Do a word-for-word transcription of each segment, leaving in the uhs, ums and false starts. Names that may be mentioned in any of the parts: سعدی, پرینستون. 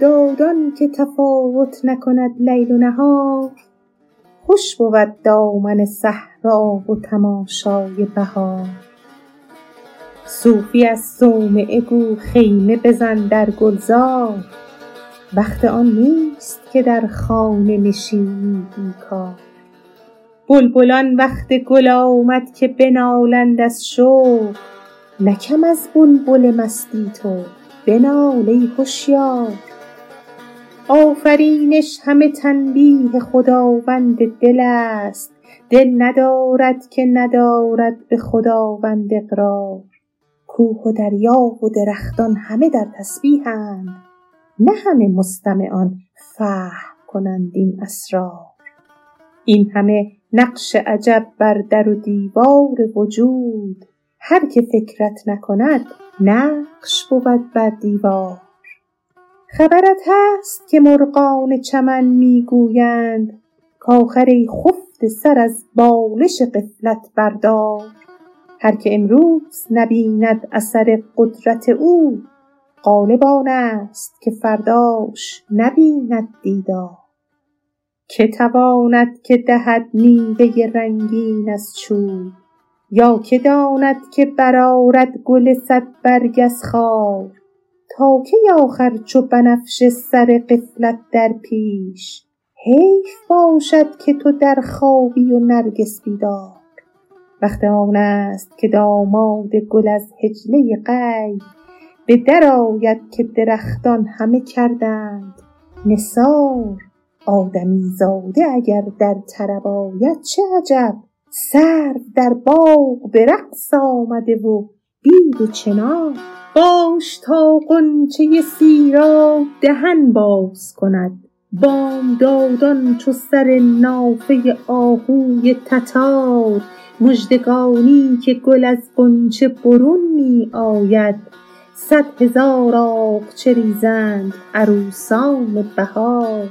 دادان که تفاوت نکند لیل و نهار، خوش بود دامن صحرا و تماشای بهار. صوفی از صومعه گو خیمه بزن در گلزار، وقت آن نیست که در خانه نشینی بیکار. بلبلان وقت گل آمد که بنالند از شوق، نه کم از بلبل مستی تو بنال ای هوشیار. آفرینش همه تنبیه خداوند دل است، دل ندارد که ندارد به خداوند اقرار. کوه و دریا و درختان همه در تسبیحند، نه همه مستمعان فهم کنند این اسرار. این همه نقش عجب بر در و دیوار وجود، هر که فکرت نکند نقش بود بر دیوار. خبرت هست که مرغان چمن میگویند، کآخر خفت سر از بالش غفلت بردار. هر که امروز نبیند اثر قدرت او، غالب آن است که فرداش نبیند دیدار. که تواند که دهد میوه رنگین از چوب، یا که داند که برآرد گل صد برگ از خار. تا کی آخر چو بنفشه سر غفلت در پیش، حیف باشد که تو در خوابی و نرگس بیدار. وقت آن است که داماد گل از حجله غیب به در آید که درختان همه کردند نثار. آدمی زاده اگر در طرب آید چه عجب، سرو در باغ به رقص آمده و بید و چنار. باش تا غنچه سیراب دهن باز کند، بامدادان چو سر نافه آهوی تتار. مژدگانی که گل از غنچه برون می آید، صد هزار آغچه ریزند عروسان بهار.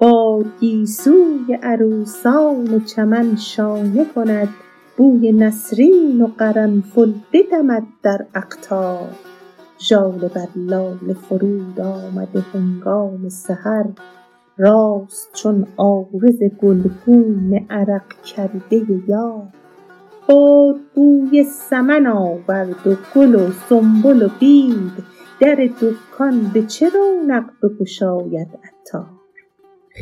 باد گیسوی عروسان چمن شانه کند، بوی نسرین و قرنفل بدمد در اقطار. ژاله بر لاله فرود آمده هنگام سحر، راست چون عارض گلگون عرق کرده یار. باد بوی سمن آورد و گل و سنبل و بید، در دکان به چه رونق بگشاید عطار.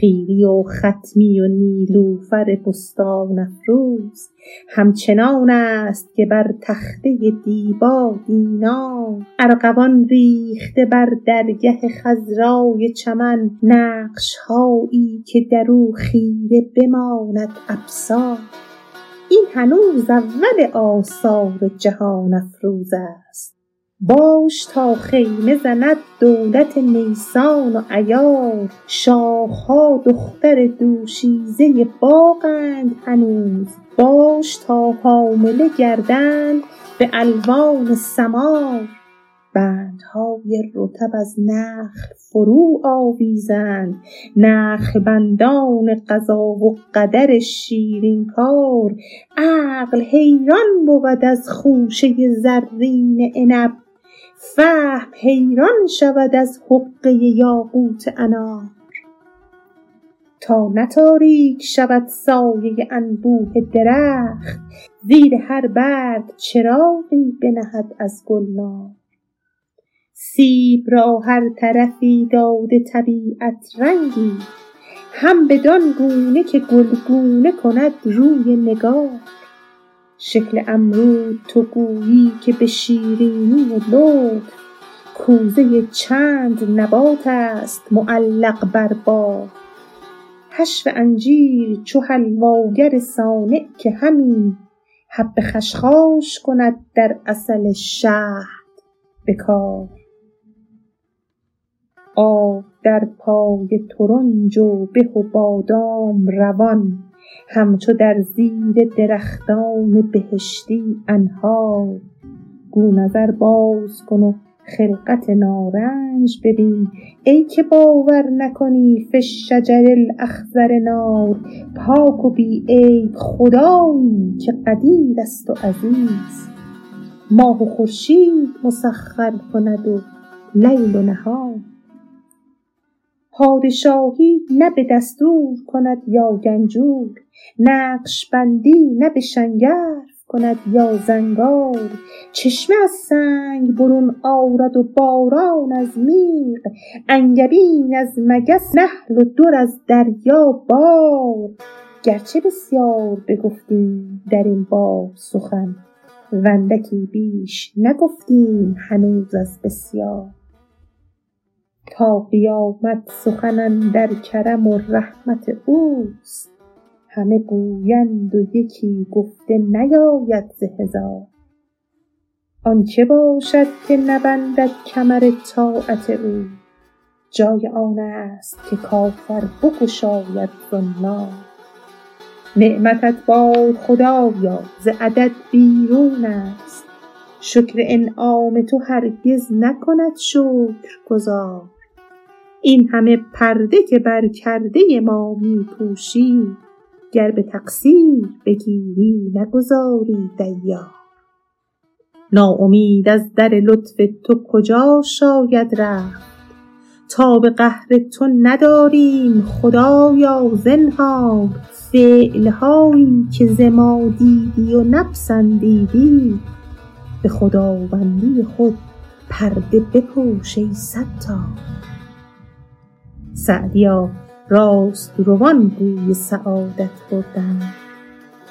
خیری و ختمی و نیلوفر بستان افروز، همچنان است که بر تخته دیبا دینا. ارغوان ریخته بر درگه خضرای چمن، نقش هایی که در او خیره بماند ابصار. این هنوز اول آثار جهان افروز است، باش تا خیمه زند دولت نیسان و عیار. شاخها دختر دوشیزه باغند هنوز، باش تا حامله گردند به الوان ثمار. بندهای رطب از نخل فرو آویزند، نخل بندان قضا و قدر شیرین کار. عقل حیران بود از خوشه زرین عنب، فهم حیران شود از حقه یاقوت انار. تا نتاریک شود سایه انبوه درخت، زیر هر برگ چراغی بنهد از گلنار. سیب را هر طرفی داده طبیعت رنگی، هم بدان گونه که گلگونه کند روی نگار. شکل امرود تو گویی که به شیرینی و لطف، کوزه چند نبات است معلق بر بار. حشو انجیر چو حلواگر صانع که همین، حب خشخاش کند در عسل شهد بکار. آب در پای ترنج و به و بادام روان، همچو در زیر درختان بهشتی انهار. گو نظر باز کن و خلقت نارنج ببین، ای که باور نکنی فی الشجر الاخضر نار. پاک و بی عیب خدایی که قدیر است و عزیز، ماه و خورشید مسخر کند و لیل و نهار. پادشاهی نه به دستور کند یا گنجور، نقش بندی نه به شنگرف کند یا زنگار. چشمه از سنگ برون آورد و باران از میغ، انگبین از مگس نحل و در از دریا بار. گرچه بسیار بگفتیم در این باب سخن، وندکی بیش نگفتیم هنوز از بسیار. تا قیامت سخن اندر کرم و رحمت اوست، همه گویند و یکی گفته نیاید ز هزار. آن چه باشد که نبندد کمر طاعت او، جای آن است که کافر بگشاید زنار. نعمتت باد خدایا ز عدد بیرون است، شکر انعام تو هرگز نکند شکر گزار. این همه پرده که بر کرده ما می پوشی، گر به تقصیر بگیری نگذاری دیار. ناامید از در لطف تو کجا شاید رفت، تا به قهر تو نداریم خدایا زنهار. فعلهایی که ز ما دیدی و نپسندیدی، به خداوندی خود پرده بپوش ای ستار. سعدیا راست روان گوی سعادت بردن،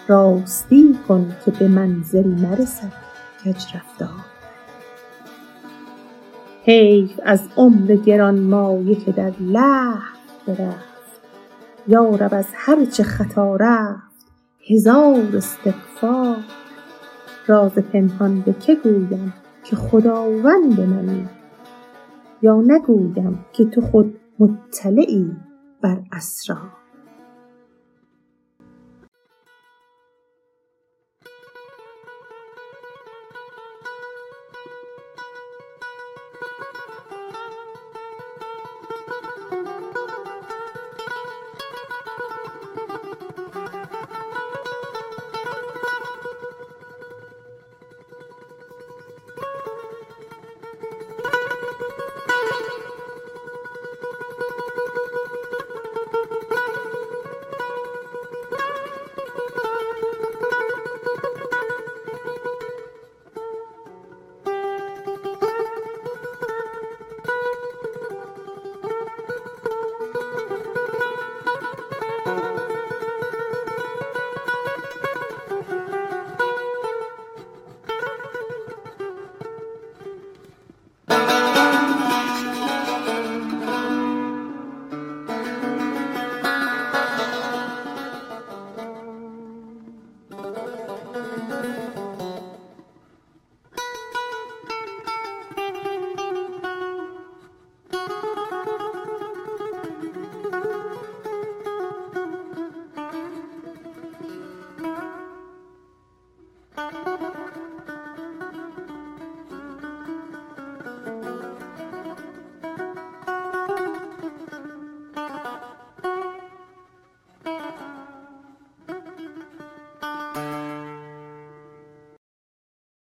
راستی کن که به منزل نرسد کج رفتار. حیف از عمر گران مایه که در لهو برفت، یا رب از هر چه خطا رفت هزار استغفار. راز پنهان به که گویم که خداوند منی، یا نگویم که تو خود مطلعی بر اسرار.